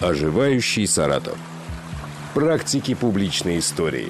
Оживающий Саратов. Практики публичной истории.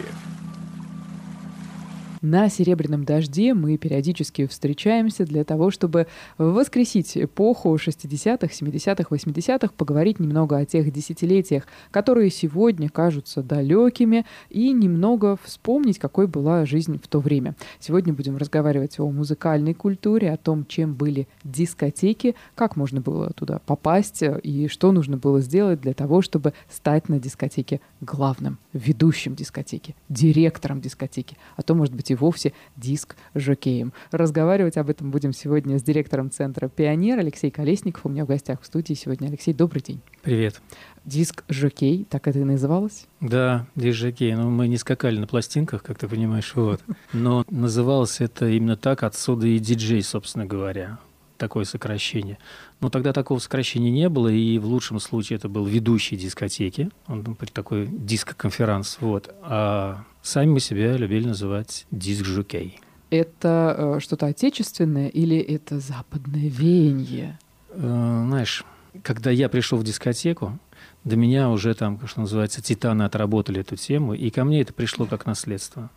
На «Серебряном дожде» мы периодически встречаемся для того, чтобы воскресить эпоху 60-х, 70-х, 80-х, поговорить немного о тех десятилетиях, которые сегодня кажутся далекими, и немного вспомнить, какой была жизнь в то время. Сегодня будем разговаривать о музыкальной культуре, о том, чем были дискотеки, как можно было туда попасть и что нужно было сделать для того, чтобы стать на дискотеке главным, ведущим дискотеки, директором дискотеки, а то, может быть, и вовсе диск-жокеем. Разговаривать об этом будем сегодня с директором Центра «Пионер» Алексей Колесников. У меня в гостях в студии сегодня. Алексей, добрый день. Привет. Диск-жокей, так это и называлось? Да, диск-жокей. Но мы не скакали на пластинках, как ты понимаешь, вот. Но называлось это именно так, отсюда и диджей, собственно говоря. Такое сокращение. Но тогда такого сокращения не было, и в лучшем случае это был ведущий дискотеки. Он такой диско-конферанс. Вот. А сами мы себя любили называть диск-жокей. Это что-то отечественное или это западное веяние? Знаешь, когда я пришел в дискотеку, до меня уже там, что называется, титаны отработали эту тему, и ко мне это пришло как наследство.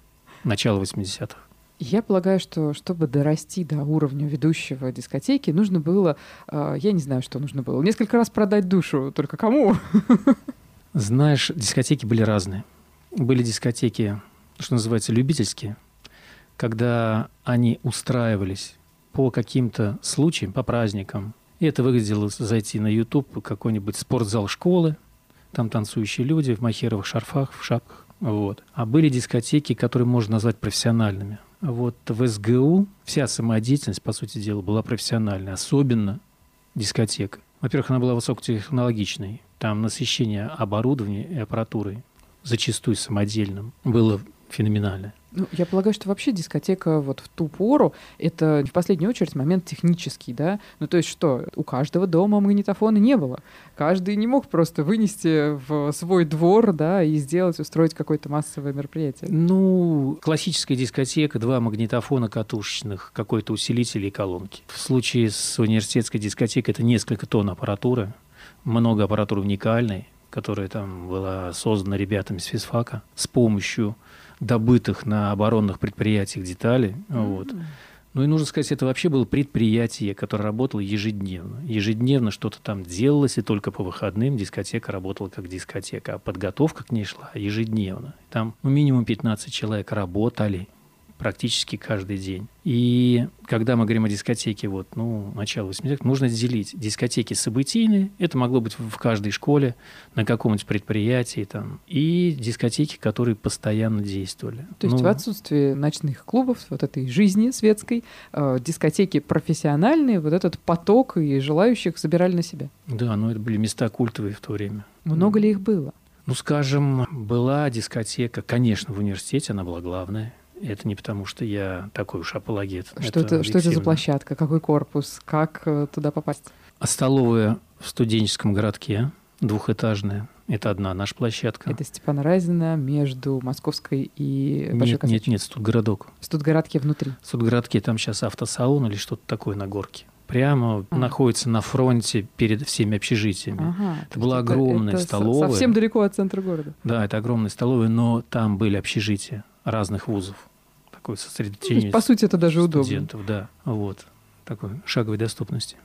Начало 80-х. Я полагаю, что чтобы дорасти до уровня ведущего дискотеки, нужно было, я не знаю, что нужно было, несколько раз продать душу. Только кому? Знаешь, дискотеки были разные. Были дискотеки, что называется, любительские, когда они устраивались по каким-то случаям, по праздникам. И это выглядело зайти на YouTube, какой-нибудь спортзал школы, там танцующие люди в мохеровых шарфах, в шапках. Вот. А были дискотеки, которые можно назвать профессиональными. Вот в СГУ вся самодеятельность, по сути дела, была профессиональной, особенно дискотека. Во-первых, она была высокотехнологичной. Там насыщение оборудованием и аппаратурой, зачастую самодельным, было феноменально. Ну, я полагаю, что вообще дискотека вот в ту пору – это в последнюю очередь момент технический, да? Ну, то есть что, у каждого дома магнитофона не было. Каждый не мог просто вынести в свой двор, да, и сделать, устроить какое-то массовое мероприятие. Ну, классическая дискотека – два магнитофона катушечных, какой-то усилитель и колонки. В случае с университетской дискотекой это несколько тонн аппаратуры, много аппаратуры уникальной, которая там была создана ребятами с физфака с помощью добытых на оборонных предприятиях деталей. Вот. Ну и нужно сказать, это вообще было предприятие, которое работало ежедневно. Ежедневно что-то там делалось, и только по выходным дискотека работала как дискотека, а подготовка к ней шла ежедневно. Там минимум 15 человек работали практически каждый день. И когда мы говорим о дискотеке, вот, ну, начало 80-х, нужно делить дискотеки событийные, это могло быть в каждой школе, на каком-нибудь предприятии, там, и дискотеки, которые постоянно действовали. То есть в отсутствии ночных клубов, вот этой жизни светской, дискотеки профессиональные, вот этот поток и желающих собирали на себя. Да, но это были места культовые в то время. Много ли их было? Ну, скажем, была дискотека, конечно, в университете, она была главная. Это не потому, что я такой уж апологет. Что это за площадка? Какой корпус? Как туда попасть? А столовая в студенческом городке, двухэтажная. Это одна наша площадка. Это Степана Разина между Московской и Большой Космической? Нет, Студгородок. В Студгородке внутри? В Студгородке там сейчас автосалон или что-то такое на горке. Прямо находится на фронте перед всеми общежитиями. Это была огромная столовая. Совсем далеко от центра города. Да, это огромная столовая, но там были общежития разных вузов. Такое сосредоточение. По сути, это даже удобно. Студентов, да. Вот. Такой шаговой доступности.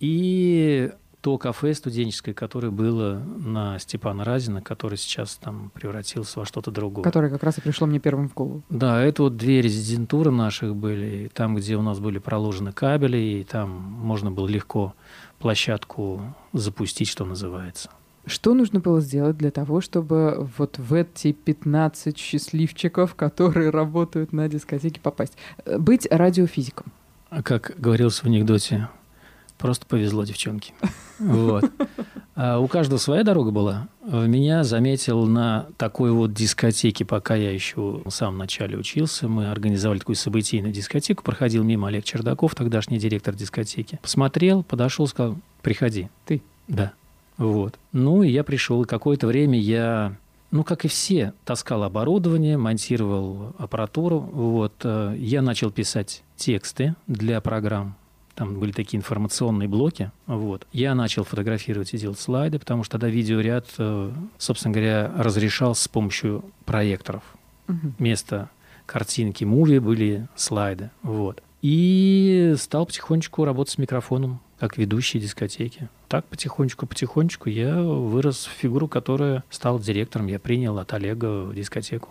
И то кафе студенческое, которое было на Степана Разина, которое сейчас там превратилось во что-то другое. Которое как раз и пришло мне первым в голову. Да, это вот две резидентуры наших были. Там, где у нас были проложены кабели, и там можно было легко площадку запустить, что называется. Что нужно было сделать для того, чтобы вот в эти 15 счастливчиков, которые работают на дискотеке, попасть? Быть радиофизиком. Как говорилось в анекдоте, просто повезло, девчонки. Вот. А у каждого своя дорога была. Меня заметил на такой вот дискотеке, пока я еще в самом начале учился. Мы организовали такую событийную дискотеку. Проходил мимо Олег Чердаков, тогдашний директор дискотеки. Посмотрел, подошел, сказал, приходи. Ты? Да. Вот. Ну, и я пришел, и какое-то время я, ну, как и все, таскал оборудование, монтировал аппаратуру. Вот. Я начал писать тексты для программ. Там были такие информационные блоки. Вот. Я начал фотографировать и делать слайды, потому что тогда видеоряд, собственно говоря, разрешал с помощью проекторов. Угу. Вместо картинки муви были слайды. Вот. И стал потихонечку работать с микрофоном, как ведущий дискотеки. Так потихонечку-потихонечку я вырос в фигуру, которая стала директором. Я принял от Олега дискотеку.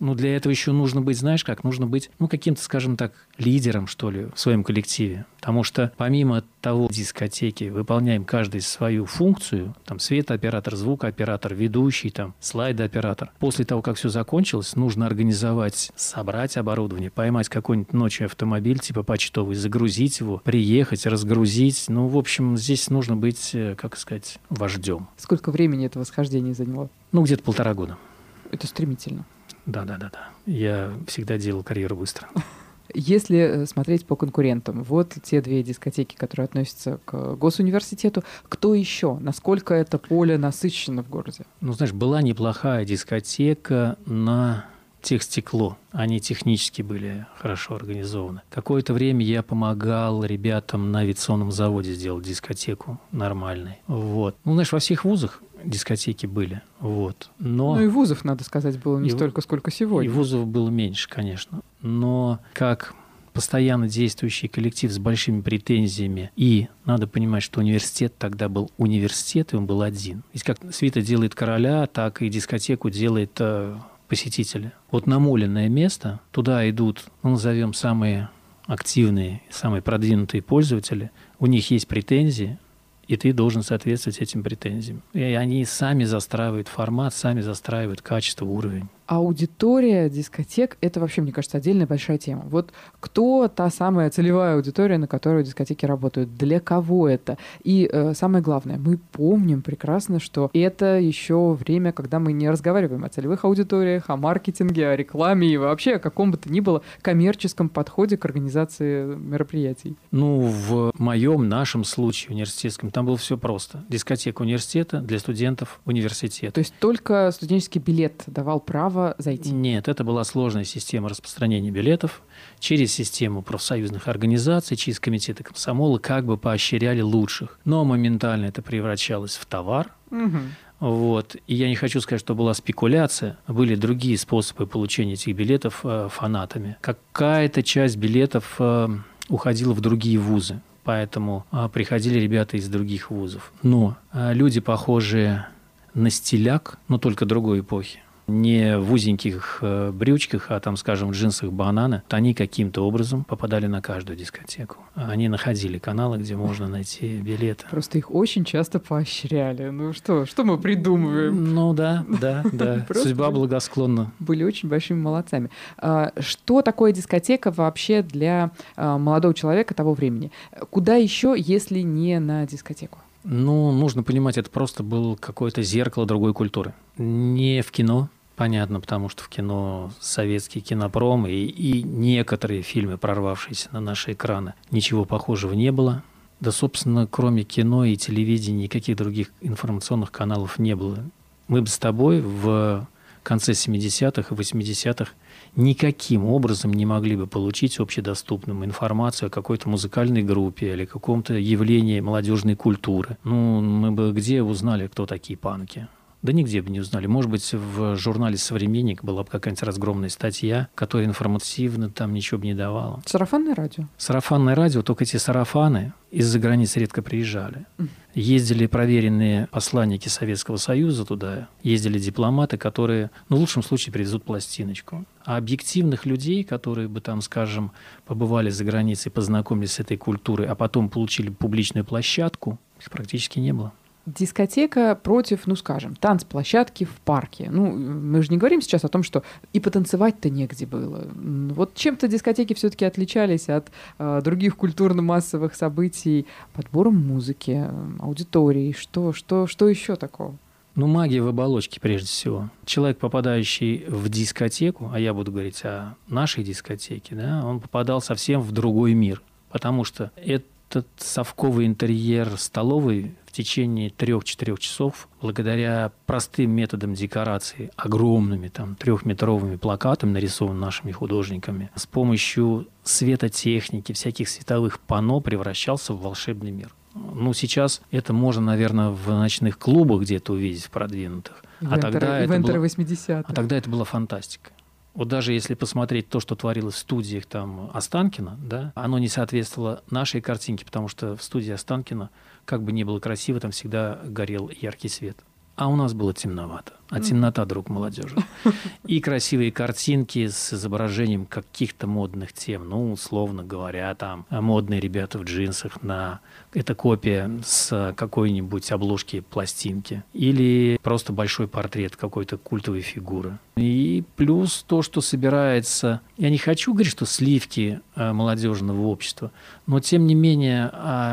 Ну, для этого еще нужно быть, знаешь как, нужно быть, ну, каким-то, скажем так, лидером, что ли, в своем коллективе. Потому что помимо того, в дискотеке выполняем каждый свою функцию, там, светооператор, звукооператор, ведущий, там, слайдооператор. После того, как все закончилось, нужно организовать, собрать оборудование, поймать какой-нибудь ночью автомобиль, типа почтовый, загрузить его, приехать, разгрузить. Ну, в общем, здесь нужно быть, как сказать, вождем. Сколько времени это восхождение заняло? Ну, где-то 1,5 года. Это стремительно. Да. Я всегда делал карьеру быстро. Если смотреть по конкурентам, вот те две дискотеки, которые относятся к госуниверситету, кто еще? Насколько это поле насыщено в городе? Ну, знаешь, была неплохая дискотека на Техстекло. Они технически были хорошо организованы. Какое-то время я помогал ребятам на авиационном заводе сделать дискотеку нормальной. Вот. Ну, знаешь, во всех вузах дискотеки были. Вот. Но... Ну и вузов, надо сказать, было не столько, сколько сегодня. И вузов было меньше, конечно. Но как постоянно действующий коллектив с большими претензиями, и надо понимать, что университет тогда был университет, и он был один. Ведь как свита делает короля, так и дискотеку делает посетители. Вот намоленное место, туда идут, ну, назовем, самые активные, самые продвинутые пользователи, у них есть претензии, и ты должен соответствовать этим претензиям. И они сами застраивают формат, сами застраивают качество, уровень. Аудитория дискотек – это вообще, мне кажется, отдельная большая тема. Вот кто та самая целевая аудитория, на которую дискотеки работают? Для кого это? И самое главное, мы помним прекрасно, что это еще время, когда мы не разговариваем о целевых аудиториях, о маркетинге, о рекламе и вообще о каком бы то ни было коммерческом подходе к организации мероприятий. Ну, в моем, нашем случае, университетском, там было все просто. Дискотека университета для студентов университета. То есть только студенческий билет давал право зайти? Нет, это была сложная система распространения билетов через систему профсоюзных организаций, через комитеты комсомола, как бы поощряли лучших. Но моментально это превращалось в товар. Угу. Вот. И я не хочу сказать, что была спекуляция. Были другие способы получения этих билетов фанатами. Какая-то часть билетов уходила в другие вузы, поэтому приходили ребята из других вузов. Но люди, похожие на стиляк, но только другой эпохи, не в узеньких брючках, а там, скажем, в джинсах банана, они каким-то образом попадали на каждую дискотеку. Они находили каналы, где можно найти билеты. Просто их очень часто поощряли. Ну что мы придумываем? Ну да. Судьба благосклонна. Были очень большими молодцами. Что такое дискотека вообще для молодого человека того времени? Куда еще, если не на дискотеку? Ну, нужно понимать, это просто было какое-то зеркало другой культуры. Не в кино, понятно, потому что в кино советский кинопром и некоторые фильмы, прорвавшиеся на наши экраны, ничего похожего не было. Да, собственно, кроме кино и телевидения, никаких других информационных каналов не было. Мы бы с тобой в конце 70-х и 80-х никаким образом не могли бы получить общедоступную информацию о какой-то музыкальной группе или каком-то явлении молодежной культуры. Ну, мы бы где узнали, кто такие панки? Да нигде бы не узнали. Может быть, в журнале «Современник» была бы какая-нибудь разгромная статья, которая информативно там ничего бы не давала. Сарафанное радио. Сарафанное радио, только эти сарафаны из-за границ редко приезжали. Ездили проверенные посланники Советского Союза туда, ездили дипломаты, которые, ну, в лучшем случае привезут пластиночку. А объективных людей, которые бы там, скажем, побывали за границей, познакомились с этой культурой, а потом получили публичную площадку, их практически не было. Дискотека против, ну, скажем, танцплощадки в парке. Ну, мы же не говорим сейчас о том, что и потанцевать-то негде было. Вот чем-то дискотеки все-таки отличались от других культурно-массовых событий подбором музыки, аудитории. Что еще такого? Ну, магия в оболочке, прежде всего. Человек, попадающий в дискотеку, а я буду говорить о нашей дискотеке, да, он попадал совсем в другой мир, потому что это этот совковый интерьер столовой в течение 3-4 часов, благодаря простым методам декорации, огромными там 3-метровыми плакатами, нарисованными нашими художниками, с помощью светотехники, всяких световых панно превращался в волшебный мир. Ну, сейчас это можно, наверное, в ночных клубах где-то увидеть, в продвинутых. А тогда это была фантастика. Вот даже если посмотреть то, что творилось в студиях там Останкино, да, оно не соответствовало нашей картинке, потому что в студии Останкино, как бы ни было красиво, там всегда горел яркий свет. А у нас было темновато. А темнота, друг молодежи. И красивые картинки с изображением каких-то модных тем. Ну, условно говоря, там модные ребята в джинсах на... Это копия с какой-нибудь обложки пластинки. Или просто большой портрет какой-то культовой фигуры. И плюс то, что собирается... Я не хочу говорить, что сливки молодежного общества, но, тем не менее,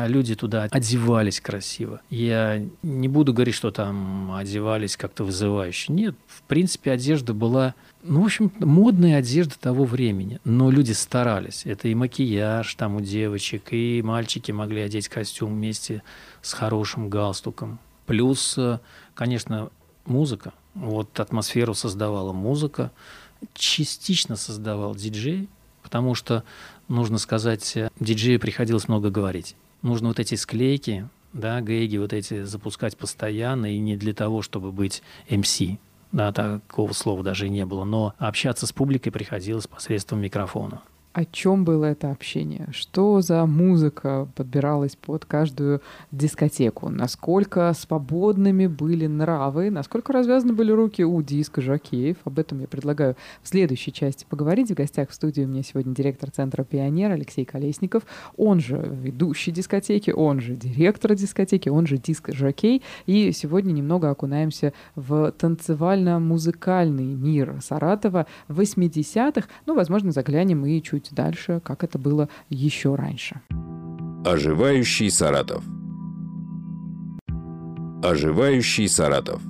люди туда одевались красиво. Я не буду говорить, что там одевались как-то вызывающе. Нет, в принципе, одежда была... Ну, в общем, модная одежда того времени. Но люди старались. Это и макияж там у девочек, и мальчики могли одеть костюм вместе с хорошим галстуком. Плюс, конечно, музыка. Вот атмосферу создавала музыка. Частично создавал диджей, потому что, нужно сказать, диджею приходилось много говорить. Нужно вот эти склейки, да, гэги вот эти запускать постоянно, и не для того, чтобы быть MC. Да, такого слова даже и не было. Но общаться с публикой приходилось посредством микрофона. О чем было это общение? Что за музыка подбиралась под каждую дискотеку? Насколько свободными были нравы? Насколько развязаны были руки у диско-жокеев? Об этом я предлагаю в следующей части поговорить. В гостях в студии у меня сегодня директор Центра «Пионер» Алексей Колесников. Он же ведущий дискотеки, он же директор дискотеки, он же диско-жокей. И сегодня немного окунаемся в танцевально-музыкальный мир Саратова 80-х. Ну, возможно, заглянем и чуть дальше, как это было еще раньше. Оживающий Саратов. Оживающий Саратов.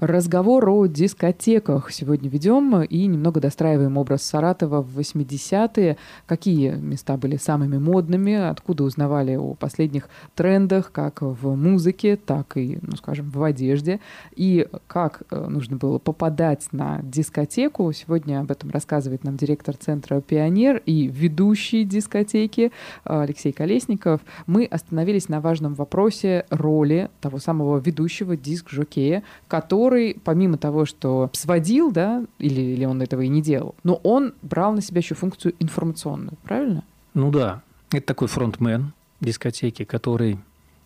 Разговор о дискотеках сегодня ведем и немного достраиваем образ Саратова в 80-е. Какие места были самыми модными, откуда узнавали о последних трендах, как в музыке, так и, ну, скажем, в одежде. И как нужно было попадать на дискотеку. Сегодня об этом рассказывает нам директор Центра «Пионер» и ведущий дискотеки Алексей Колесников. Мы остановились на важном вопросе роли того самого ведущего диск-жокея, который, помимо того, что сводил, да, или он этого и не делал, но он брал на себя еще функцию информационную, правильно? Ну да. Это такой фронтмен дискотеки, который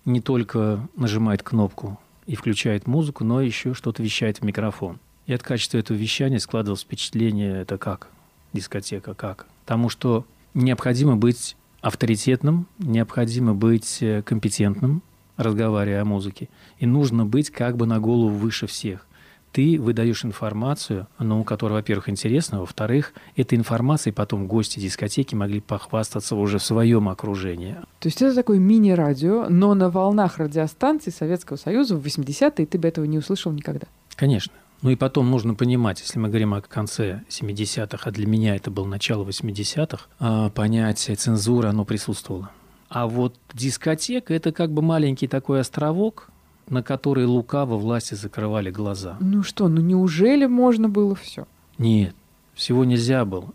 не только нажимает кнопку и включает музыку, но еще что-то вещает в микрофон. И от качества этого вещания складывалось впечатление, это как дискотека, как. Потому что необходимо быть авторитетным, необходимо быть компетентным, разговаривая о музыке, и нужно быть как бы на голову выше всех. Ты выдаешь информацию, ну, которая, во-первых, интересна, во-вторых, этой информацией потом гости дискотеки могли похвастаться уже в своем окружении. То есть это такое мини-радио, но на волнах радиостанций Советского Союза в 80-е ты бы этого не услышал никогда. Конечно. Ну и потом нужно понимать, если мы говорим о конце 70-х, а для меня это было начало 80-х, понятие цензуры, оно присутствовало. А вот дискотека – это как бы маленький такой островок, на который лукаво власти закрывали глаза. Ну что, ну неужели можно было все? Нет, всего нельзя было.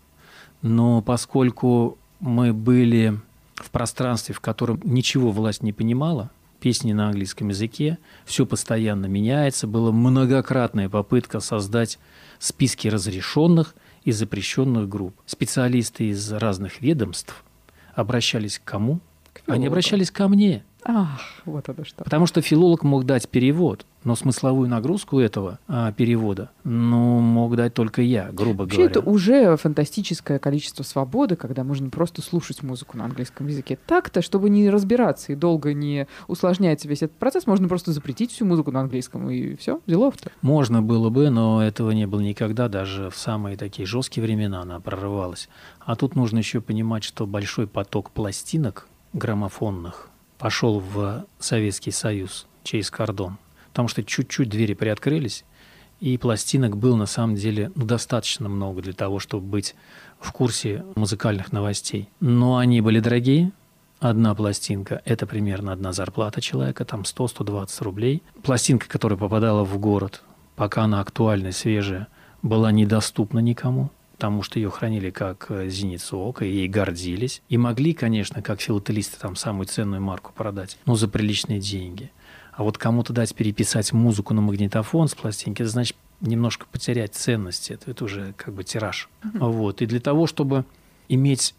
Но поскольку мы были в пространстве, в котором ничего власть не понимала, песни на английском языке, все постоянно меняется, была многократная попытка создать списки разрешенных и запрещенных групп. Специалисты из разных ведомств обращались к кому? Они обращались ко мне. Ах, вот это что. Потому что филолог мог дать перевод, но смысловую нагрузку этого перевода, ну, мог дать только я, грубо говоря. Вообще это уже фантастическое количество свободы, когда можно просто слушать музыку на английском языке. Так-то, чтобы не разбираться и долго не усложнять весь этот процесс, можно просто запретить всю музыку на английском, и все, делов-то. Можно было бы, но этого не было никогда, даже в самые такие жесткие времена она прорывалась. А тут нужно еще понимать, что большой поток пластинок граммофонных пошел в Советский Союз через кордон, потому что чуть-чуть двери приоткрылись, и пластинок было на самом деле достаточно много для того, чтобы быть в курсе музыкальных новостей. Но они были дорогие, Одна пластинка – это примерно одна зарплата человека, там 100-120 рублей. Пластинка, которая попадала в город, пока она актуальна, свежая, была недоступна никому, потому что ее хранили как зеницу ока, и ей гордились. И могли, конечно, как филателисты, там самую ценную марку продать, но за приличные деньги. А вот кому-то дать переписать музыку на магнитофон с пластинки – это значит немножко потерять ценности. Это уже как бы тираж. Вот. И для того, чтобы иметь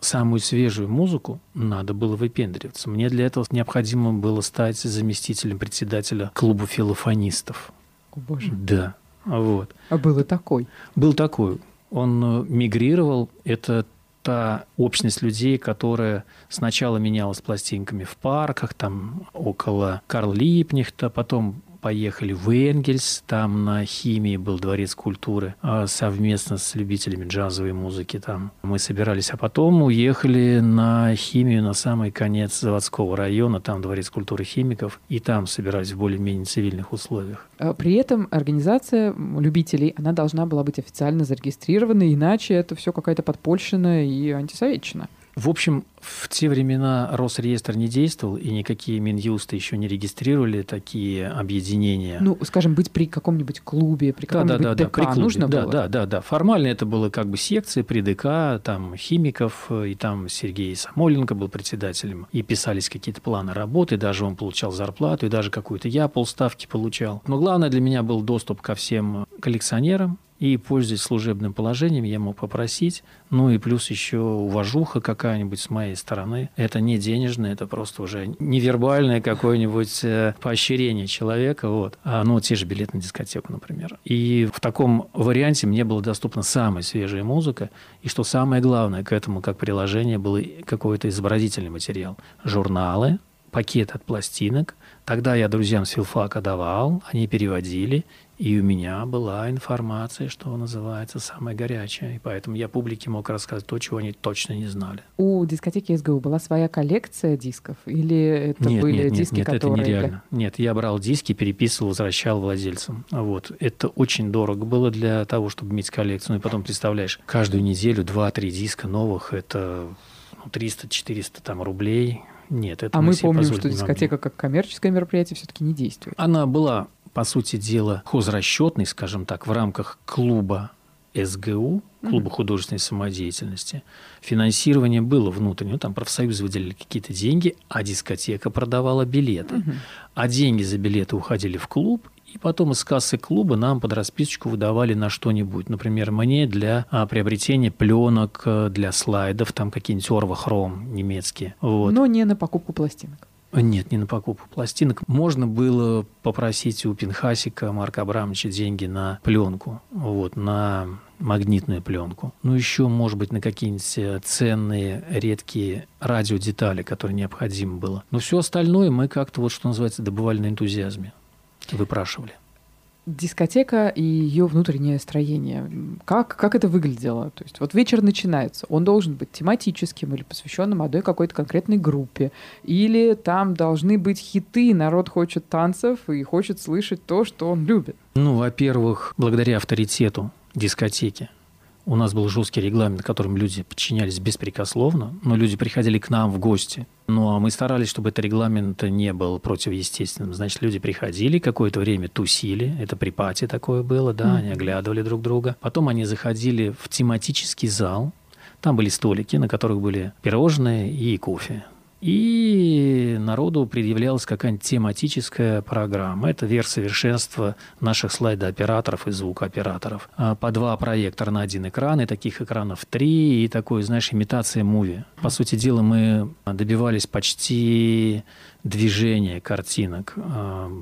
самую свежую музыку, надо было выпендриваться. Мне для этого необходимо было стать заместителем председателя клуба филофонистов. О, боже. Да. Вот. А был и такой? Был такой. Он мигрировал. Это та общность людей, которая сначала менялась пластинками в парках, там около Карла Липнихта, потом поехали в Энгельс, там на химии был дворец культуры совместно с любителями джазовой музыки. Там мы собирались, а потом уехали на химию на самый конец заводского района, там дворец культуры химиков, и там собирались в более-менее цивильных условиях. При этом организация любителей, она должна была быть официально зарегистрирована, иначе это все какая-то подпольщина и антисоветчина. В общем, в те времена Росреестр не действовал, и никакие Минюсты еще не регистрировали такие объединения. Ну, скажем, быть при каком-нибудь клубе, при каком-нибудь ДК нужно было? Да. Формально это было как бы секции при ДК, там химиков, и там Сергей Самойленко был председателем, и писались какие-то планы работы, даже он получал зарплату, и даже какую-то я полставки получал. Но главное для меня был доступ ко всем коллекционерам, и, пользуясь служебным положением, я мог попросить. Ну и плюс еще уважуха какая-нибудь с моей стороны. Это не денежное, это просто уже невербальное какое-нибудь поощрение человека. Вот. Ну, те же билеты на дискотеку, например. И в таком варианте мне была доступна самая свежая музыка. И что самое главное, к этому как приложение был какой-то изобразительный материал. Журналы, пакет от пластинок. Тогда я друзьям с филфака давал, они переводили. И у меня была информация, что называется, самая горячая. И поэтому я публике мог рассказать то, чего они точно не знали. У дискотеки СГУ была своя коллекция дисков? Или это были диски, которые... это нереально. Нет, я брал диски, переписывал, возвращал владельцам. Вот. Это очень дорого было для того, чтобы иметь коллекцию. Ну и потом, представляешь, каждую неделю 2-3 диска новых. Это 300-400 там, рублей. Нет, это мы помним, что дискотека как коммерческое мероприятие все-таки не действует. Она была... по сути дела, хозрасчетный, скажем так, в рамках клуба СГУ, клуба художественной самодеятельности, финансирование было внутреннее. Там профсоюзы выделили какие-то деньги, а дискотека продавала билеты. А деньги за билеты уходили в клуб, и потом из кассы клуба нам под расписочку выдавали на что-нибудь. Например, мне для приобретения пленок, для слайдов, там какие-нибудь орвохром немецкие. Вот. Но не на покупку пластинок. Нет, не на покупку пластинок. Можно было попросить у Пинхасика Марка Абрамовича деньги на пленку, вот, на магнитную пленку. Ну, еще, может быть, на какие-нибудь ценные, редкие радиодетали, которые необходимо было. Но все остальное мы как-то, вот, что называется, добывали на энтузиазме, выпрашивали. Дискотека и ее внутреннее строение. Как это выглядело? То есть вот вечер начинается, он должен быть тематическим или посвященным одной какой-то конкретной группе. Или там должны быть хиты, народ хочет танцев и хочет слышать то, что он любит. Ну, во-первых, благодаря авторитету дискотеки у нас был жесткий регламент, которым люди подчинялись беспрекословно, но люди приходили к нам в гости. Ну, а мы старались, чтобы этот регламент не был противоестественным. Значит, люди приходили, какое-то время тусили, это при пати такое было, да, они оглядывали друг друга. Потом они заходили в тематический зал, там были столики, на которых были пирожные и кофе. И народу предъявлялась какая-нибудь тематическая программа. Это верх совершенства наших слайдооператоров и звукооператоров. По 2 проектора на 1 экран, и таких экранов 3, и такой, знаешь, имитация муви. По сути дела, мы добивались почти движения картинок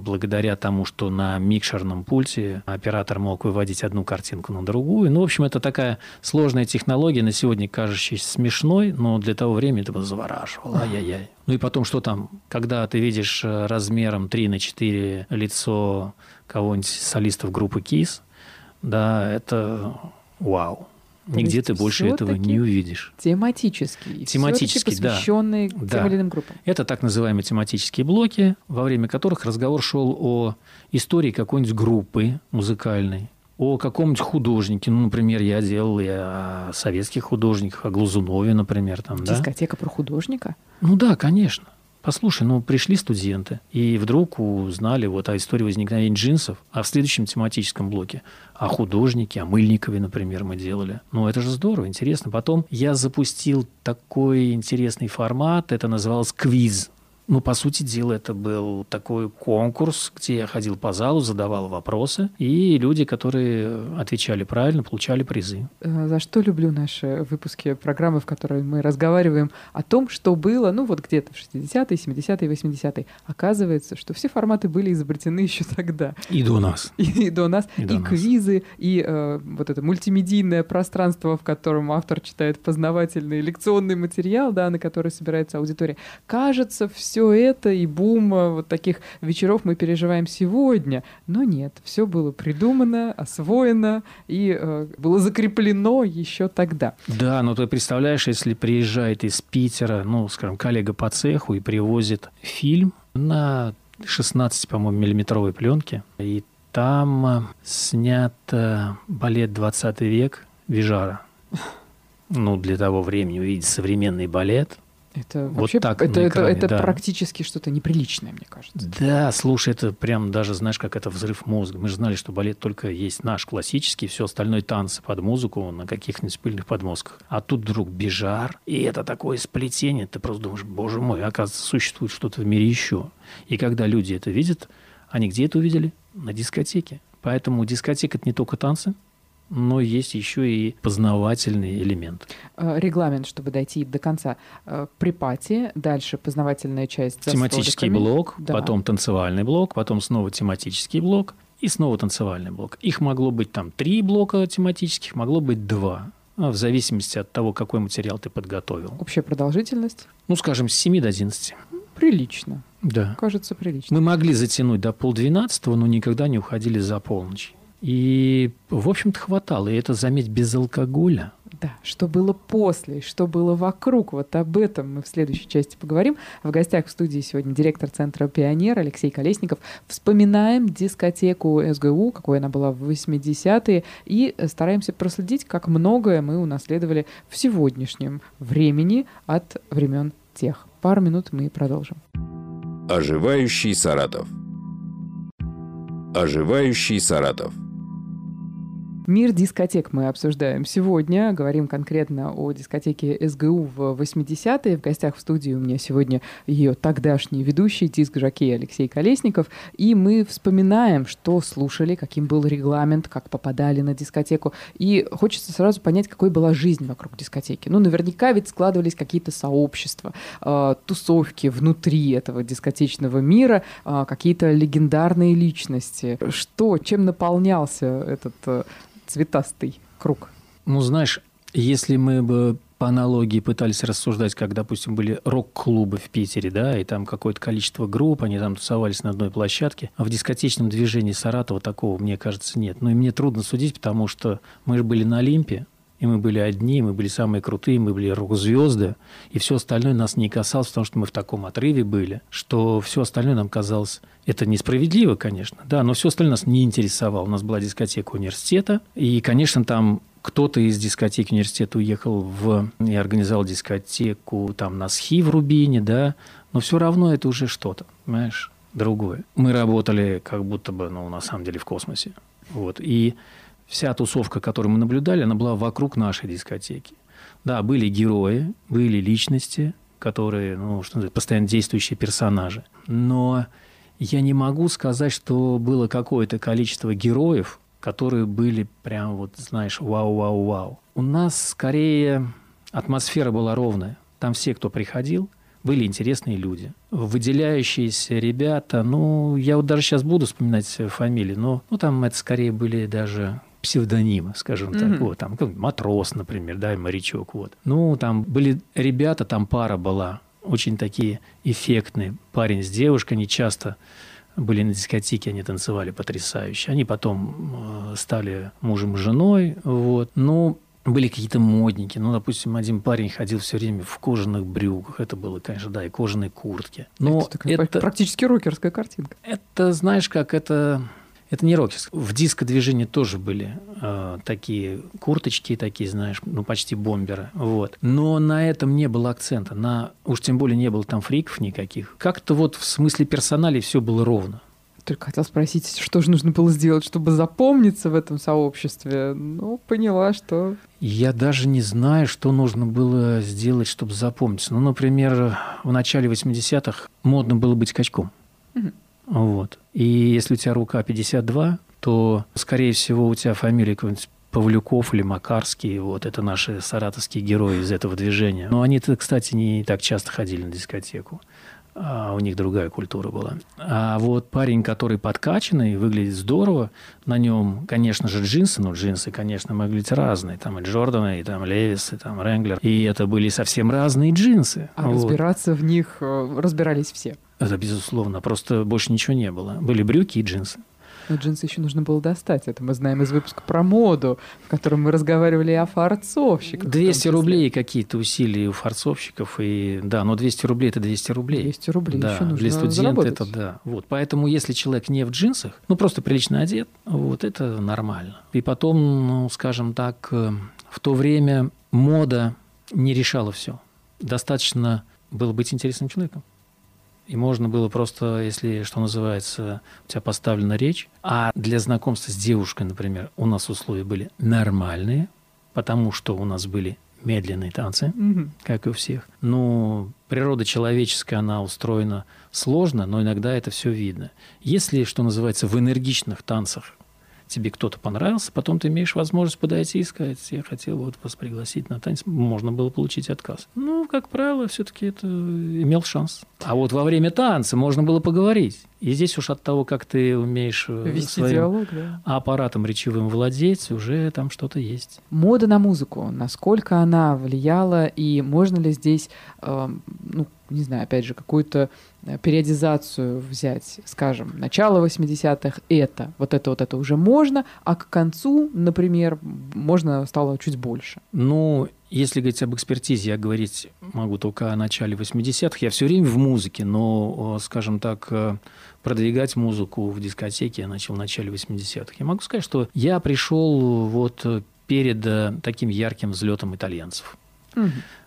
благодаря тому, что на микшерном пульте оператор мог выводить одну картинку на другую. Ну, в общем, это такая сложная технология, на сегодня кажущаяся смешной, но для того времени это завораживало. Ай-яй-яй. Ну и потом, что там, когда ты видишь размером 3x4 лицо кого-нибудь солистов группы Kiss, да, это вау. Нигде ты больше этого не увидишь. Тематически, да. Посвященные тем или иным группам. Это так называемые тематические блоки, во время которых разговор шел о истории какой-нибудь группы музыкальной, о каком-нибудь художнике. Ну, например, я делал и о советских художниках, о Глазунове, например. Там, дискотека, да? Про художника? Ну да, конечно. Послушай, ну пришли студенты, и вдруг узнали вот о истории возникновения джинсов, а в следующем тематическом блоке о художнике, о Мыльникове, например, мы делали. Ну это же здорово, интересно. Потом я запустил такой интересный формат, это называлось «Квиз». Ну, по сути дела, это был такой конкурс, где я ходил по залу, задавал вопросы, и люди, которые отвечали правильно, получали призы. За что люблю наши выпуски программы, в которой мы разговариваем о том, что было, ну, вот где-то в 60-е, 70-е, 80-е. Оказывается, что все форматы были изобретены еще тогда. И до нас. И до нас. И квизы, и вот это мультимедийное пространство, в котором автор читает познавательный лекционный материал, да, на который собирается аудитория. Кажется, все это и бум вот таких вечеров мы переживаем сегодня. Но нет, все было придумано, освоено и было закреплено еще тогда. Да, но ты представляешь, если приезжает из Питера, ну, скажем, коллега по цеху и привозит фильм на 16, по-моему, миллиметровой пленке, и там снят балет XX век Бежара. Ну, для того времени увидеть современный балет. Это вообще вот так, это да. Практически что-то неприличное, мне кажется. Да, слушай, это прям даже, знаешь, как это взрыв мозга. Мы же знали, что балет только есть наш классический, все остальное танцы под музыку на каких-нибудь пыльных подмозгах. А тут вдруг Бежар, и это такое сплетение. Ты просто думаешь, боже мой, оказывается, существует что-то в мире еще. И когда люди это видят, они где это увидели? На дискотеке. Поэтому дискотека – это не только танцы, но есть еще и познавательный элемент. Регламент, чтобы дойти до конца. Припати, дальше познавательная часть. Тематический блок, да. Потом танцевальный блок, потом снова тематический блок и снова танцевальный блок. Их могло быть там 3 блока тематических, могло быть 2. В зависимости от того, какой материал ты подготовил. Общая продолжительность? Ну, скажем, с 7 до 11. Прилично. Да. Кажется, прилично. Мы могли затянуть до 11:30, но никогда не уходили за полночь. И, в общем-то, хватало. И это, заметь, без алкоголя. Да, что было после, что было вокруг. Вот об этом мы в следующей части поговорим. В гостях в студии сегодня директор Центра «Пионер» Алексей Колесников. Вспоминаем дискотеку СГУ, какой она была в 80-е, и стараемся проследить, как многое мы унаследовали в сегодняшнем времени от времен тех. Пару минут мы продолжим. Оживающий Саратов. Оживающий Саратов. Мир дискотек мы обсуждаем сегодня. Говорим конкретно о дискотеке СГУ в 80-е. В гостях в студии у меня сегодня ее тогдашний ведущий, диск-жокей Алексей Колесников. И мы вспоминаем, что слушали, каким был регламент, как попадали на дискотеку. И хочется сразу понять, какой была жизнь вокруг дискотеки. Ну, наверняка ведь складывались какие-то сообщества, тусовки внутри этого дискотечного мира, какие-то легендарные личности. Что, чем наполнялся этот цветастый круг? Ну, знаешь, если мы бы по аналогии пытались рассуждать, как, допустим, были рок-клубы в Питере, да, и там какое-то количество групп, они там тусовались на одной площадке, а в дискотечном движении Саратова такого, мне кажется, нет. Ну, и мне трудно судить, потому что мы же были на Олимпе, и мы были одни, и мы были самые крутые, мы были рок-звезды, и все остальное нас не касалось, потому что мы в таком отрыве были, что все остальное нам казалось... Это несправедливо, конечно, да, но все остальное нас не интересовало. У нас была дискотека университета, и, конечно, там кто-то из дискотеки университета уехал и организовал дискотеку там на СХИ в Рубине, да, но все равно это уже что-то, понимаешь, другое. Мы работали как будто бы, ну, на самом деле, в космосе, вот, и... Вся тусовка, которую мы наблюдали, она была вокруг нашей дискотеки. Да, были герои, были личности, которые, ну, что называется, постоянно действующие персонажи. Но я не могу сказать, что было какое-то количество героев, которые были прям вот, знаешь, вау-вау-вау. У нас скорее атмосфера была ровная. Там все, кто приходил, были интересные люди. Выделяющиеся ребята, ну, я вот даже сейчас буду вспоминать фамилии, но ну, там это скорее были даже... псевдонимы, скажем так, вот, там, матрос, например, да, и морячок, вот. Ну, там были ребята, там пара была, очень такие эффектные, парень с девушкой, они часто были на дискотеке, они танцевали потрясающе, они потом стали мужем и женой, вот, ну, были какие-то модники, ну, допустим, один парень ходил все время в кожаных брюках, это было, конечно, да, и кожаные куртки. Но это практически рокерская картинка. Это, знаешь, как это... Это не рокерс. В диско-движении тоже были такие курточки, такие, знаешь, ну, почти бомберы. Вот. Но на этом не было акцента. Уж тем более не было там фриков никаких. Как-то вот в смысле персоналей все было ровно. Только хотел спросить, что же нужно было сделать, чтобы запомниться в этом сообществе. Ну, поняла, что... Я даже не знаю, что нужно было сделать, чтобы запомниться. Ну, например, в начале 80-х модно было быть качком. Угу. Вот. И если у тебя рука 52, то, скорее всего, у тебя фамилия какой-нибудь Павлюков или Макарский. Вот. Это наши саратовские герои из этого движения. Но они-то, кстати, не так часто ходили на дискотеку. А у них другая культура была. А вот парень, который подкачанный, выглядит здорово. На нем, конечно же, джинсы. Но джинсы, конечно, могли быть разные. Там и Джорданы, и там Левис, и там Ренглер. И это были совсем разные джинсы. А вот. Разбираться в них разбирались все. Это безусловно. Просто больше ничего не было. Были брюки и джинсы. Но джинсы еще нужно было достать. Это мы знаем из выпуска про моду, в котором мы разговаривали о фарцовщиках. 200 рублей какие-то усилия у фарцовщиков. И, да, но 200 рублей – это 200 рублей. 200 рублей да, еще нужно для студента заработать. Это да. Вот. Поэтому если человек не в джинсах, ну просто прилично одет, вот это нормально. И потом, ну, скажем так, в то время мода не решала все. Достаточно было быть интересным человеком. И можно было просто, если, что называется, у тебя поставлена речь. А для знакомства с девушкой, например, у нас условия были нормальные, потому что у нас были медленные танцы, как и у всех. Но природа человеческая, она устроена сложно, но иногда это все видно. Если, что называется, в энергичных танцах тебе кто-то понравился, потом ты имеешь возможность подойти и сказать, я хотел вот вас пригласить на танец, можно было получить отказ. Ну, как правило, все-таки это имел шанс. А вот во время танца можно было поговорить. И здесь уж от того, как ты умеешь вести диалог, да, аппаратом речевым владеть, уже там что-то есть. Мода на музыку, насколько она влияла, и можно ли здесь, ну, не знаю, опять же, какую-то периодизацию взять, скажем, начало 80-х, это уже можно, а к концу, например, можно стало чуть больше. Ну, если говорить об экспертизе, я говорить могу только о начале 80-х. Я все время в музыке, но, скажем так, продвигать музыку в дискотеке я начал в начале 80-х. Я могу сказать, что я пришел вот перед таким ярким взлетом итальянцев. Угу.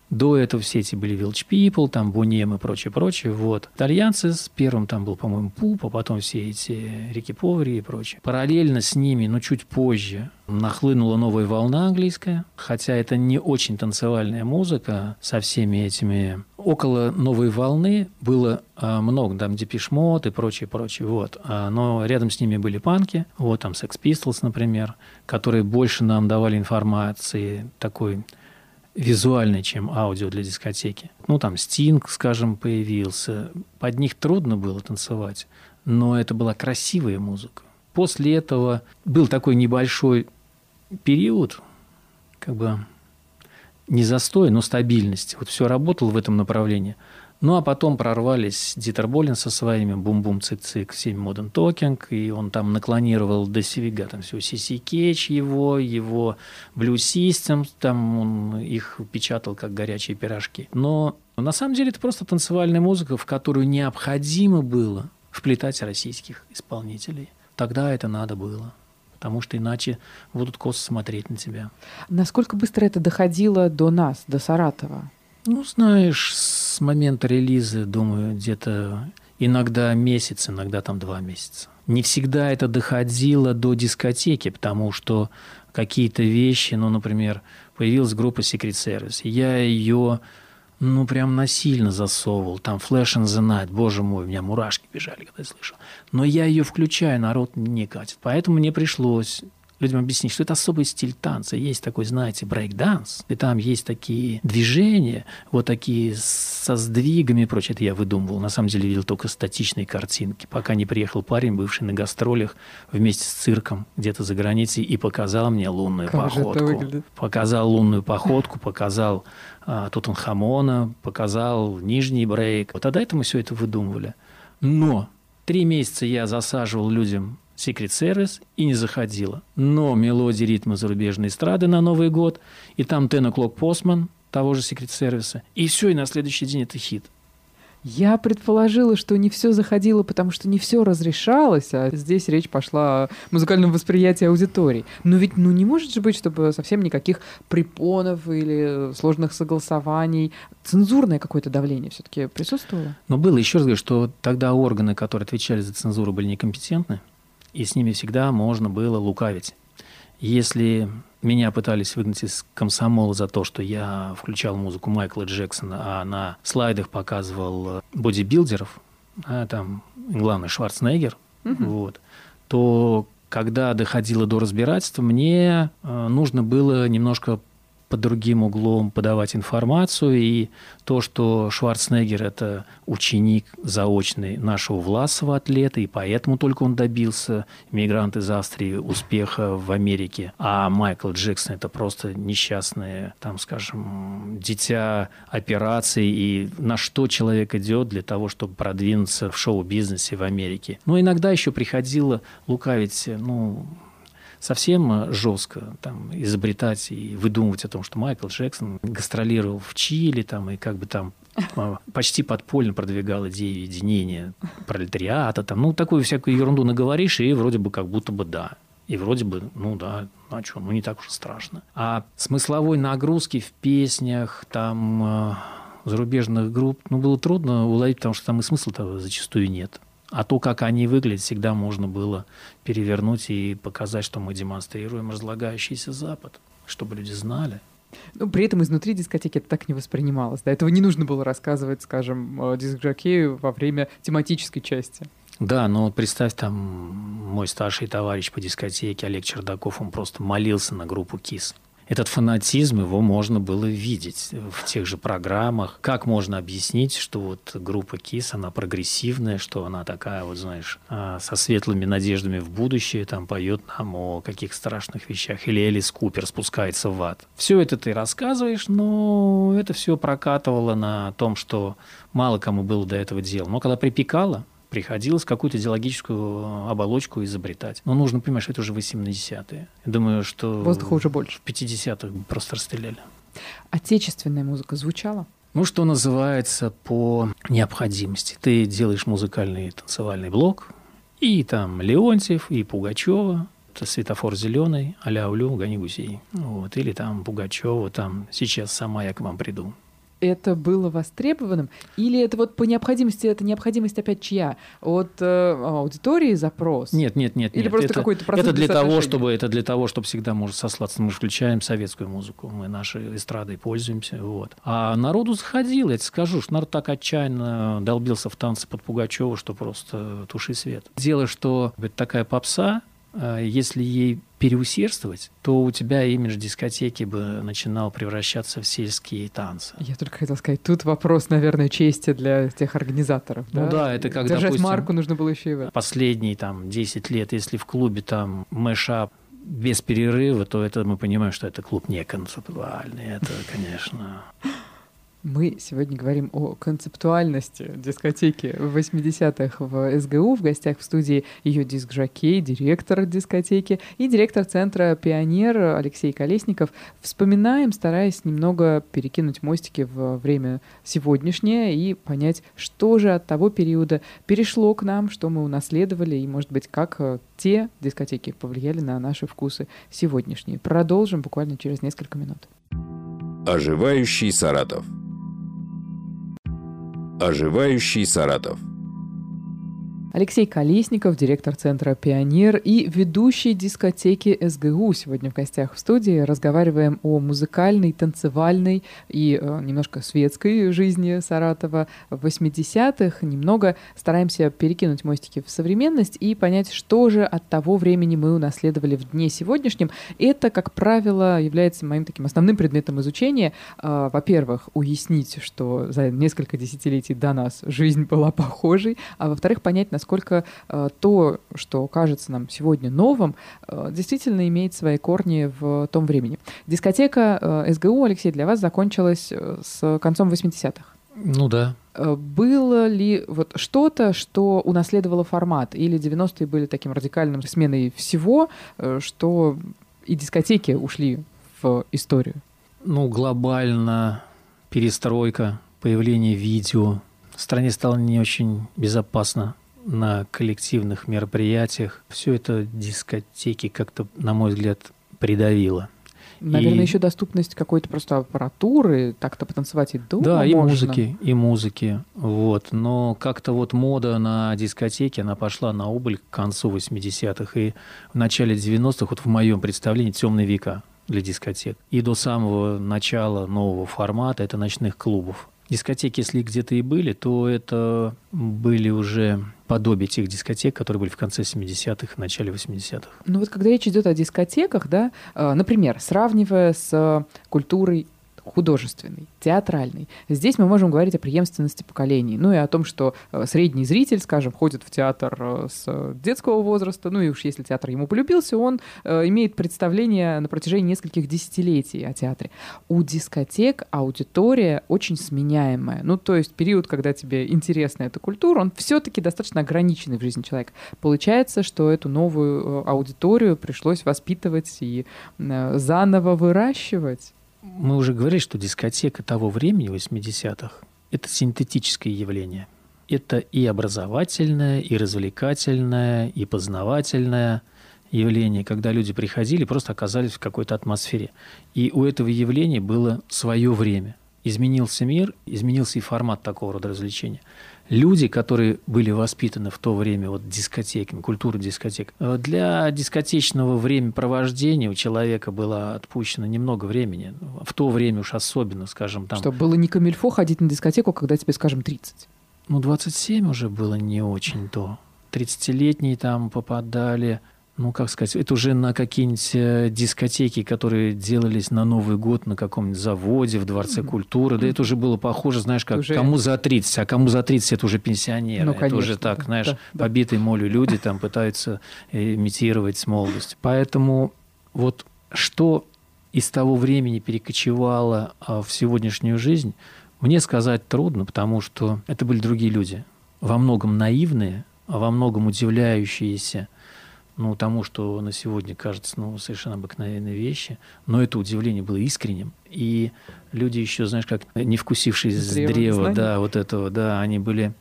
До этого все эти были Village People, там Бунем и прочее-прочее. Вот. Итальянцы с первым там был, по-моему, Пупо, потом все эти Рики Поври и прочее. Параллельно с ними, но чуть позже, нахлынула новая волна английская. Хотя это не очень танцевальная музыка со всеми этими... Около новой волны было много, там Дипеш Мод и прочее-прочее. Вот. Но рядом с ними были панки, вот там Sex Pistols, например, которые больше нам давали информации такой... визуальный, чем аудио для дискотеки. Ну, там Стинг, скажем, появился. Под них трудно было танцевать, но это была красивая музыка. После этого был такой небольшой период, как бы не застой, но стабильности. Вот все работало в этом направлении. Ну, а потом прорвались Дитер Болен со своими «Бум-бум, цик-цик», всеми «Модерн Токинг», и он там наклонировал до Севига, там все «Си-Си Кетч» его «Блю Систем», там он их печатал, как горячие пирожки. Но на самом деле это просто танцевальная музыка, в которую необходимо было вплетать российских исполнителей. Тогда это надо было, потому что иначе будут косо смотреть на тебя. Насколько быстро это доходило до нас, до Саратова? Ну, знаешь, с момента релиза, думаю, где-то иногда месяц, иногда там 2 месяца. Не всегда это доходило до дискотеки, потому что какие-то вещи, ну, например, появилась группа Secret Service, я ее, ну, прям насильно засовывал. Там Flash and the Night, боже мой, у меня мурашки бежали, когда я слышал. Но я ее включаю, народ не катит. Поэтому мне пришлось... людям объяснить, что это особый стиль танца. Есть такой, знаете, брейк-данс, и там есть такие движения, вот такие со сдвигами и прочее. Это я выдумывал. На самом деле видел только статичные картинки, пока не приехал парень, бывший на гастролях вместе с цирком где-то за границей, и показал мне лунную походку. Показал лунную походку, показал Тутанхамона, показал нижний брейк. Вот тогда это мы все это выдумывали. Но 3 месяца я засаживал людям Secret Service и не заходила. Но мелодии ритма зарубежной эстрады на Новый год, и там Ten O'Clock Postman, того же Secret Service, и все, и на следующий день это хит. Я предположила, что не все заходило, потому что не все разрешалось, а здесь речь пошла о музыкальном восприятии аудитории. Но ведь не может же быть, чтобы совсем никаких препонов или сложных согласований. Цензурное какое-то давление все-таки присутствовало? Но было. Еще раз говорю, что тогда органы, которые отвечали за цензуру, были некомпетентны, и с ними всегда можно было лукавить. Если меня пытались выгнать из комсомола за то, что я включал музыку Майкла Джексона, а на слайдах показывал бодибилдеров, там главный Шварценеггер, вот, то когда доходило до разбирательства, мне нужно было немножко под другим углом подавать информацию. И то, что Шварценеггер – это ученик заочный нашего Власова атлета, и поэтому только он добился, мигрант из Австрии, успеха в Америке. А Майкл Джексон – это просто несчастное, там, скажем, дитя операций, и на что человек идет для того, чтобы продвинуться в шоу-бизнесе в Америке. Но иногда еще приходило лукавить, совсем жестко там изобретать и выдумывать о том, что Майкл Джексон гастролировал в Чили там, и как бы там почти подпольно продвигал идею единения пролетариата. Там, такую всякую ерунду наговоришь, и вроде бы как будто бы да. И вроде бы, а что, не так уж и страшно. А смысловой нагрузки в песнях там зарубежных групп было трудно уловить, потому что там и смысла-то зачастую нет. А то, как они выглядят, всегда можно было перевернуть и показать, что мы демонстрируем разлагающийся Запад, чтобы люди знали. При этом изнутри дискотеки это так не воспринималось. Да? Этого не нужно было рассказывать, скажем, диск-жокею во время тематической части. Да, но представь, там мой старший товарищ по дискотеке Олег Чердаков, он просто молился на группу Kiss. Этот фанатизм, его можно было видеть в тех же программах. Как можно объяснить, что группа Kiss, она прогрессивная, что она такая, со светлыми надеждами в будущее, там поет нам о каких страшных вещах, или Элис Купер спускается в ад. Все это ты рассказываешь, но это все прокатывало на том, что мало кому было до этого дела. Но когда припекало, приходилось какую-то идеологическую оболочку изобретать. Но нужно понимать, что это уже 80-е. Я думаю, что... Воздуха уже больше. В 50-х просто расстреляли. Отечественная музыка звучала? Что называется, по необходимости. Ты делаешь музыкальный танцевальный блок, и там Леонтьев, и Пугачева, светофор зеленый, а-ля улю, гони гусей. Или там Пугачева, там сейчас сама я к вам приду. Это было востребованным? Или это по необходимости, это необходимость опять чья? От аудитории запрос? Нет. Или просто какой-то процесс? Это для того, чтобы всегда можно сослаться. Мы включаем советскую музыку, мы нашей эстрадой пользуемся. А народу заходило, я тебе скажу, что народ так отчаянно долбился в танцы под Пугачёва, что просто туши свет. Дело, что такая попса, если ей переусердствовать, то у тебя имидж дискотеки бы начинал превращаться в сельские танцы. Я только хотела сказать, тут вопрос, наверное, чести для тех организаторов. Да, это как, держать, допустим, марку нужно было еще и в этом. Последние 10 лет, если в клубе мэшап без перерыва, то это мы понимаем, что это клуб не концептуальный. Это, конечно... Мы сегодня говорим о концептуальности дискотеки в 80-х в СГУ. В гостях в студии ее диск-жокей, директор дискотеки и директор Центра «Пионер» Алексей Колесников. Вспоминаем, стараясь немного перекинуть мостики в время сегодняшнее и понять, что же от того периода перешло к нам, что мы унаследовали и, может быть, как те дискотеки повлияли на наши вкусы сегодняшние. Продолжим буквально через несколько минут. Оживающий Саратов. Оживающий Саратов. Алексей Колесников, директор Центра «Пионер» и ведущий дискотеки СГУ. Сегодня в гостях в студии разговариваем о музыкальной, танцевальной и немножко светской жизни Саратова в 80-х. Немного стараемся перекинуть мостики в современность и понять, что же от того времени мы унаследовали в дне сегодняшнем. Это, как правило, является моим таким основным предметом изучения. Во-первых, уяснить, что за несколько десятилетий до нас жизнь была похожей, а во-вторых, понять, насколько то, что кажется нам сегодня новым, действительно имеет свои корни в том времени. Дискотека СГУ, Алексей, для вас закончилась с концом 80-х. Да. Было ли что-то, что унаследовало формат? Или 90-е были таким радикальным сменой всего, что и дискотеки ушли в историю? Глобально перестройка, появление видео, стране стало не очень безопасно на коллективных мероприятиях. Все это дискотеки как-то, на мой взгляд, придавило. Наверное, еще доступность какой-то просто аппаратуры, так-то потанцевать и дома да, можно. Да, и музыки. Вот. Но как-то вот мода на дискотеки, она пошла на убыль к концу 80-х. И в начале 90-х, вот в моем представлении, темные века для дискотек. И до самого начала нового формата – это ночных клубов. Дискотеки, если где-то и были, то это были уже подобие тех дискотек, которые были в конце 70-х, начале 80-х. Ну вот когда речь идет о дискотеках, да, например, сравнивая с культурой художественной, театральной, здесь мы можем говорить о преемственности поколений, ну и о том, что средний зритель, скажем, ходит в театр с детского возраста, ну и уж если театр ему полюбился, он имеет представление на протяжении нескольких десятилетий о театре. У дискотек аудитория очень сменяемая, ну то есть период, когда тебе интересна эта культура, он все-таки достаточно ограниченный в жизни человека. Получается, что эту новую аудиторию пришлось воспитывать и заново выращивать. Мы уже говорили, что дискотека того времени, 80-х, это синтетическое явление. Это и образовательное, и развлекательное, и познавательное явление, когда люди приходили и просто оказались в какой-то атмосфере. И у этого явления было свое время. Изменился мир, изменился и формат такого рода развлечения. Люди, которые были воспитаны в то время вот, дискотеками, культурой дискотек, для дискотечного времяпровождения у человека было отпущено немного времени. В то время уж особенно, скажем, там... Чтобы было не камильфо ходить на дискотеку, когда тебе, скажем, 30. 27 уже было не очень то. 30-летние там попадали... Ну, как сказать, это уже на какие-нибудь дискотеки, которые делались на Новый год на каком-нибудь заводе, в Дворце культуры. Да это уже было похоже, знаешь, как уже... кому за 30, а кому за 30 это уже пенсионеры. Ну, конечно, это уже так, знаешь, да. Побитые молью люди там пытаются имитировать молодость. Поэтому вот что из того времени перекочевало в сегодняшнюю жизнь, мне сказать трудно, потому что это были другие люди. Во многом наивные, во многом удивляющиеся. Ну, тому, что на сегодня кажется совершенно обыкновенные вещи, но это удивление было искренним. И люди еще, знаешь, как не вкусившие с древа, да, вот этого, да, они были,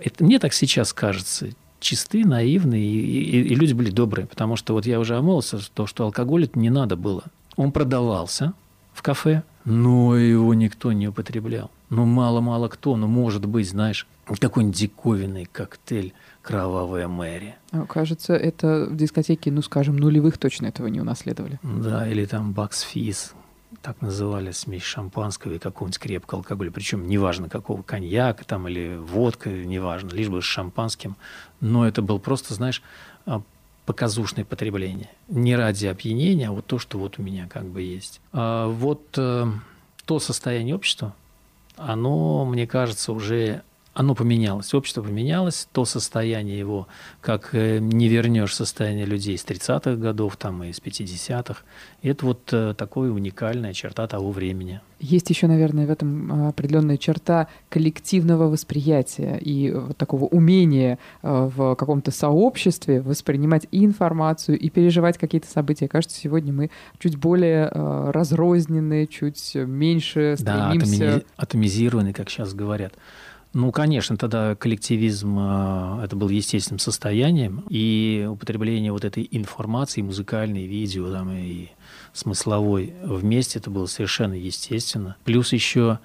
это, мне так сейчас кажется, чистые, наивные, и люди были добрые, потому что вот я уже обмолвился, что алкоголь это не надо было. Он продавался в кафе, но его никто не употреблял. Мало-мало кто, может быть, знаешь, какой-нибудь диковинный коктейль, «Кровавая Мэри». Кажется, это в дискотеке, скажем, нулевых точно этого не унаследовали. Да, или там «Бакс Физ», так называли смесь шампанского и какого-нибудь крепкого алкоголя. Причем неважно какого, коньяк там, или водка, неважно, лишь бы с шампанским. Но это был просто, знаешь, показушное потребление. Не ради опьянения, а вот то, что вот у меня как бы есть. А вот то состояние общества, оно, мне кажется, уже... Оно поменялось, общество поменялось, то состояние его, как не вернешь состояние людей с 30-х годов там, и с 50-х. Это вот такая уникальная черта того времени. Есть еще, наверное, в этом определенная черта коллективного восприятия и вот такого умения в каком-то сообществе воспринимать и информацию, и переживать какие-то события. Кажется, сегодня мы чуть более разрознены, чуть меньше стремимся. Да, атомизированы, как сейчас говорят. Конечно, тогда коллективизм это был естественным состоянием, и употребление вот этой информации, музыкальной, видео там, и смысловой вместе, это было совершенно естественно. Плюс еще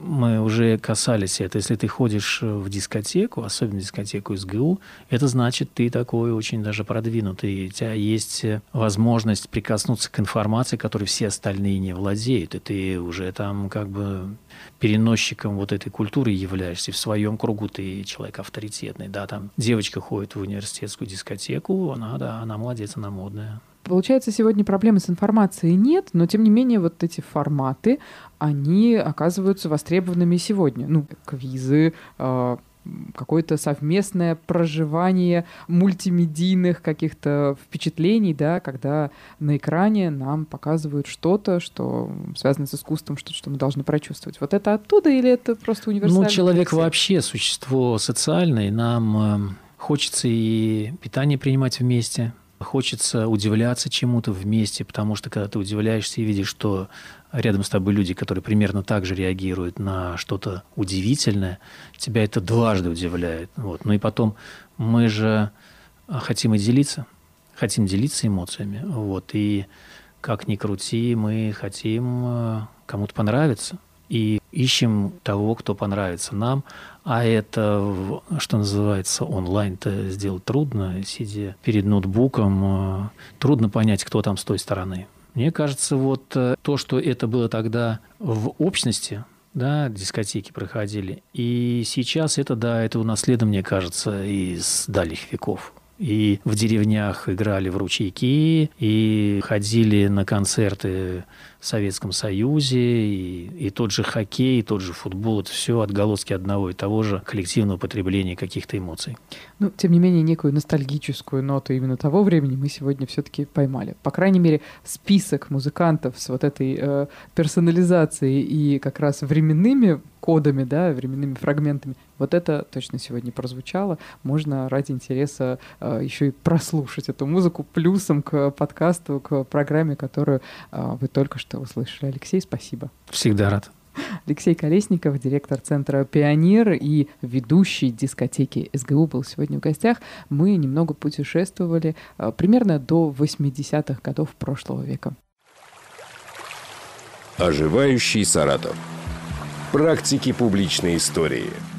мы уже касались этого. Если ты ходишь в дискотеку, особенно дискотеку СГУ, это значит, ты такой очень даже продвинутый. У тебя есть возможность прикоснуться к информации, которой все остальные не владеют. И ты уже там как бы переносчиком вот этой культуры являешься. И в своем кругу ты человек авторитетный. Да, там девочка ходит в университетскую дискотеку, она молодец, она модная. Получается, сегодня проблемы с информацией нет, но, тем не менее, вот эти форматы, они оказываются востребованными сегодня. Квизы, какое-то совместное проживание мультимедийных каких-то впечатлений, да, когда на экране нам показывают что-то, что связано с искусством, что-то, что мы должны прочувствовать. Вот это оттуда или это просто универсальный? Человек вообще существо социальное, нам хочется и питание принимать вместе, Хочется удивляться чему-то вместе, потому что когда ты удивляешься и видишь, что рядом с тобой люди, которые примерно так же реагируют на что-то удивительное, тебя это дважды удивляет. Вот. Ну и потом мы же хотим и делиться, эмоциями. Вот. И как ни крути, мы хотим кому-то понравиться. И ищем того, кто понравится нам. А это, что называется, онлайн-то сделать трудно, сидя перед ноутбуком. Трудно понять, кто там с той стороны. Мне кажется, вот то, что это было тогда в общности, да, дискотеки проходили, и сейчас это, да, это унаследовано, мне кажется, из дальних веков. И в деревнях играли в ручейки, и ходили на концерты в Советском Союзе, и тот же хоккей, и тот же футбол, это все отголоски одного и того же коллективного потребления каких-то эмоций. Ну, тем не менее, некую ностальгическую ноту именно того времени мы сегодня все-таки поймали. По крайней мере, список музыкантов с вот этой персонализацией и как раз временными кодами, да, временными фрагментами, вот это точно сегодня прозвучало. Можно ради интереса еще и прослушать эту музыку плюсом к подкасту, к программе, которую вы только что услышали. Алексей, спасибо. Всегда рад. Алексей Колесников, директор Центра «Пионер» и ведущий дискотеки СГУ, был сегодня в гостях. Мы немного путешествовали примерно до 80-х годов прошлого века. Оживающий Саратов. Практики публичной истории.